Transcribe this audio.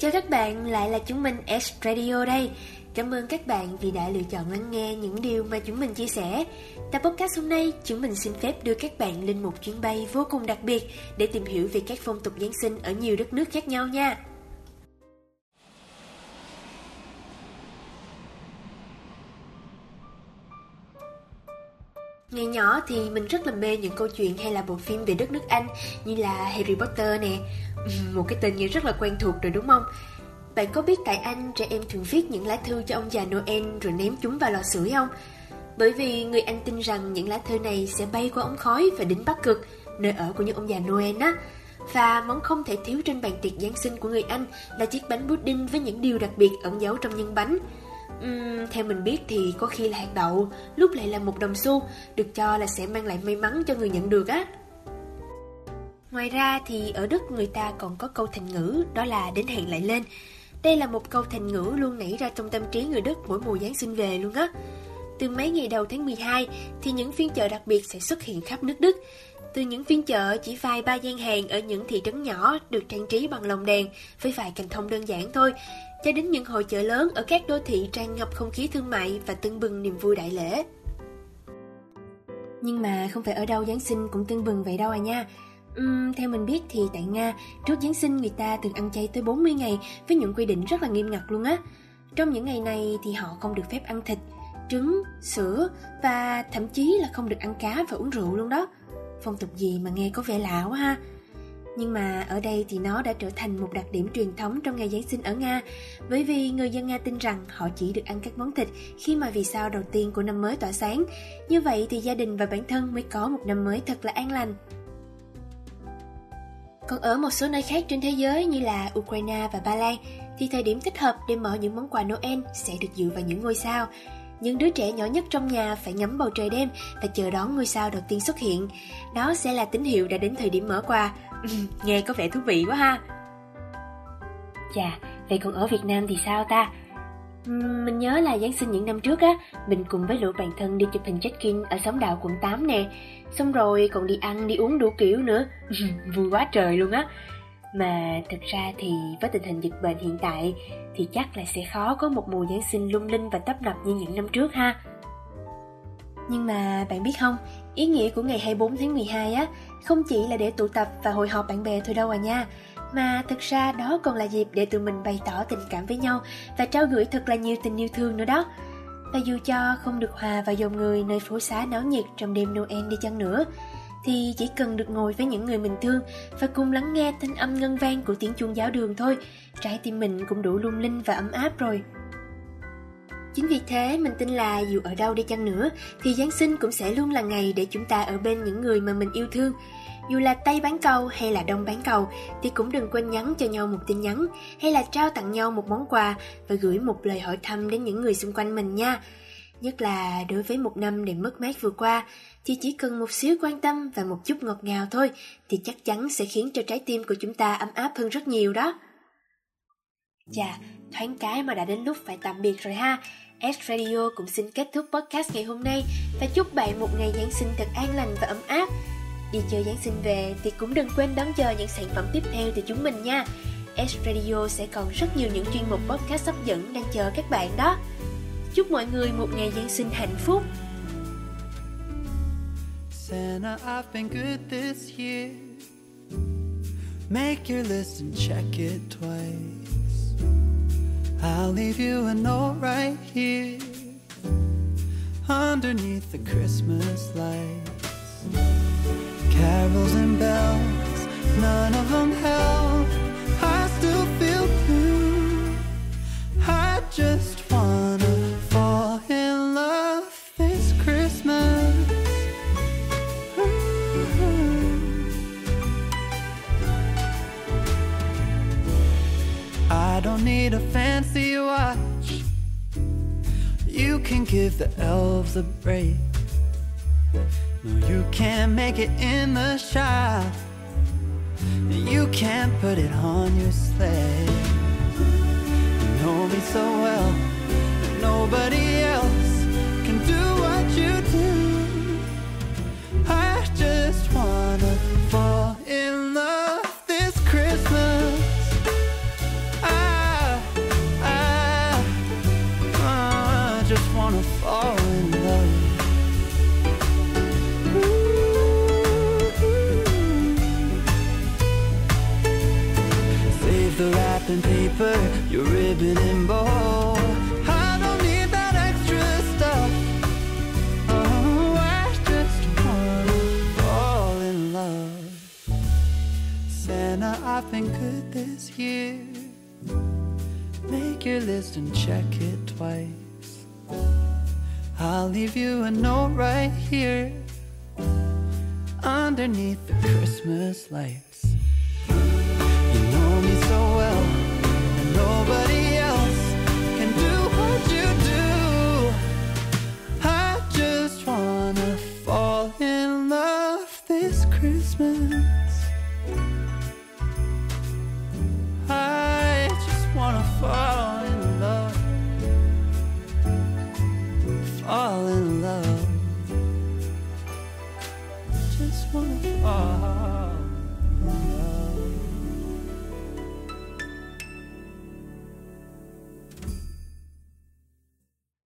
Chào các bạn, lại là chúng mình S Radio đây. Cảm ơn các bạn vì đã lựa chọn lắng nghe những điều mà chúng mình chia sẻ. Tập podcast hôm nay, chúng mình xin phép đưa các bạn lên một chuyến bay vô cùng đặc biệt để tìm hiểu về các phong tục Giáng sinh ở nhiều đất nước khác nhau nha. Ngày nhỏ thì mình rất là mê những câu chuyện hay là bộ phim về đất nước Anh như là Harry Potter nè. Một cái tên nghe rất là quen thuộc rồi đúng không? Bạn có biết tại Anh trẻ em thường viết những lá thư cho ông già Noel rồi ném chúng vào lò sưởi không? Bởi vì người Anh tin rằng những lá thư này sẽ bay qua ống khói và đến Bắc Cực, nơi ở của những ông già Noel á. Và món không thể thiếu trên bàn tiệc Giáng sinh của người Anh là chiếc bánh pudding với những điều đặc biệt ẩn giấu trong nhân bánh. Theo mình biết thì có khi là hạt đậu, lúc lại là một đồng xu, được cho là sẽ mang lại may mắn cho người nhận được á. Ngoài ra thì ở Đức người ta còn có câu thành ngữ đó là đến hẹn lại lên. Đây là một câu thành ngữ luôn nảy ra trong tâm trí người Đức mỗi mùa Giáng sinh về luôn á. Từ mấy ngày đầu tháng 12 thì những phiên chợ đặc biệt sẽ xuất hiện khắp nước Đức. Từ những phiên chợ chỉ vài ba gian hàng ở những thị trấn nhỏ được trang trí bằng lồng đèn với vài cành thông đơn giản thôi, cho đến những hội chợ lớn ở các đô thị tràn ngập không khí thương mại và tưng bừng niềm vui đại lễ. Nhưng mà không phải ở đâu Giáng sinh cũng tưng bừng vậy đâu à nha. Theo mình biết thì tại Nga, trước Giáng sinh người ta từng ăn chay tới 40 ngày với những quy định rất là nghiêm ngặt luôn á. Trong những ngày này thì họ không được phép ăn thịt, trứng, sữa và thậm chí là không được ăn cá và uống rượu luôn đó. Phong tục gì mà nghe có vẻ lạ quá ha. Nhưng mà ở đây thì nó đã trở thành một đặc điểm truyền thống trong ngày Giáng sinh ở Nga, bởi vì người dân Nga tin rằng họ chỉ được ăn các món thịt khi mà vì sao đầu tiên của năm mới tỏa sáng. Như vậy thì gia đình và bản thân mới có một năm mới thật là an lành. Còn ở một số nơi khác trên thế giới như là Ukraine và Ba Lan thì thời điểm thích hợp để mở những món quà Noel sẽ được dựa vào những ngôi sao. Những đứa trẻ nhỏ nhất trong nhà phải ngắm bầu trời đêm và chờ đón ngôi sao đầu tiên xuất hiện. Đó sẽ là tín hiệu đã đến thời điểm mở quà. Nghe có vẻ thú vị quá ha. Chà, vậy còn ở Việt Nam thì sao ta? Mình nhớ là Giáng sinh những năm trước á, mình cùng với lũ bạn thân đi chụp hình check-in ở xóm đạo quận 8 nè. Xong rồi còn đi ăn, đi uống đủ kiểu nữa. Vui quá trời luôn á. Mà thực ra thì với tình hình dịch bệnh hiện tại thì chắc là sẽ khó có một mùa Giáng sinh lung linh và tấp nập như những năm trước ha. Nhưng mà bạn biết không, ý nghĩa của ngày 24 tháng 12 á, không chỉ là để tụ tập và hội họp bạn bè thôi đâu à nha. Mà thực ra đó còn là dịp để tụi mình bày tỏ tình cảm với nhau và trao gửi thật là nhiều tình yêu thương nữa đó. Và dù cho không được hòa vào dòng người nơi phố xá náo nhiệt trong đêm Noel đi chăng nữa, thì chỉ cần được ngồi với những người mình thương và cùng lắng nghe thanh âm ngân vang của tiếng chuông giáo đường thôi, trái tim mình cũng đủ lung linh và ấm áp rồi. Chính vì thế mình tin là dù ở đâu đi chăng nữa thì Giáng sinh cũng sẽ luôn là ngày để chúng ta ở bên những người mà mình yêu thương. Dù là Tây bán cầu hay là Đông bán cầu thì cũng đừng quên nhắn cho nhau một tin nhắn hay là trao tặng nhau một món quà và gửi một lời hỏi thăm đến những người xung quanh mình nha. Nhất là đối với một năm đầy mất mát vừa qua thì chỉ cần một xíu quan tâm và một chút ngọt ngào thôi thì chắc chắn sẽ khiến cho trái tim của chúng ta ấm áp hơn rất nhiều đó. Chà, thoáng cái mà đã đến lúc phải tạm biệt rồi ha. S Radio cũng xin kết thúc podcast ngày hôm nay và chúc bạn một ngày Giáng sinh thật an lành và ấm áp. Đi chơi Giáng sinh về thì cũng đừng quên đón chờ những sản phẩm tiếp theo từ chúng mình nha. S Radio sẽ còn rất nhiều những chuyên mục podcast hấp dẫn đang chờ các bạn đó. Chúc mọi người một ngày Giáng sinh hạnh phúc. Santa, I've been good this year. Make your list and check it twice. I'll leave you a note right here underneath the Christmas lights. Carols and bells, none of them help. I still feel blue. I just wanna fall in love this Christmas. I don't need a fancy watch. You can give the elves a break. No, you can't make it in the shop. You can't put it on your sleigh. You know me so well. Nobody else can do what you do. I just wanna fall in love this Christmas. paper, your ribbon and bow. I don't need that extra stuff. Oh, I just wanna fall in love. Santa, I've been good this year. Make your list and check it twice. I'll leave you a note right here underneath the Christmas lights. You know me so well, and nobody else can do what you do. I just wanna fall in love this Christmas. I just wanna fall in love, fall in love. Just wanna fall in love.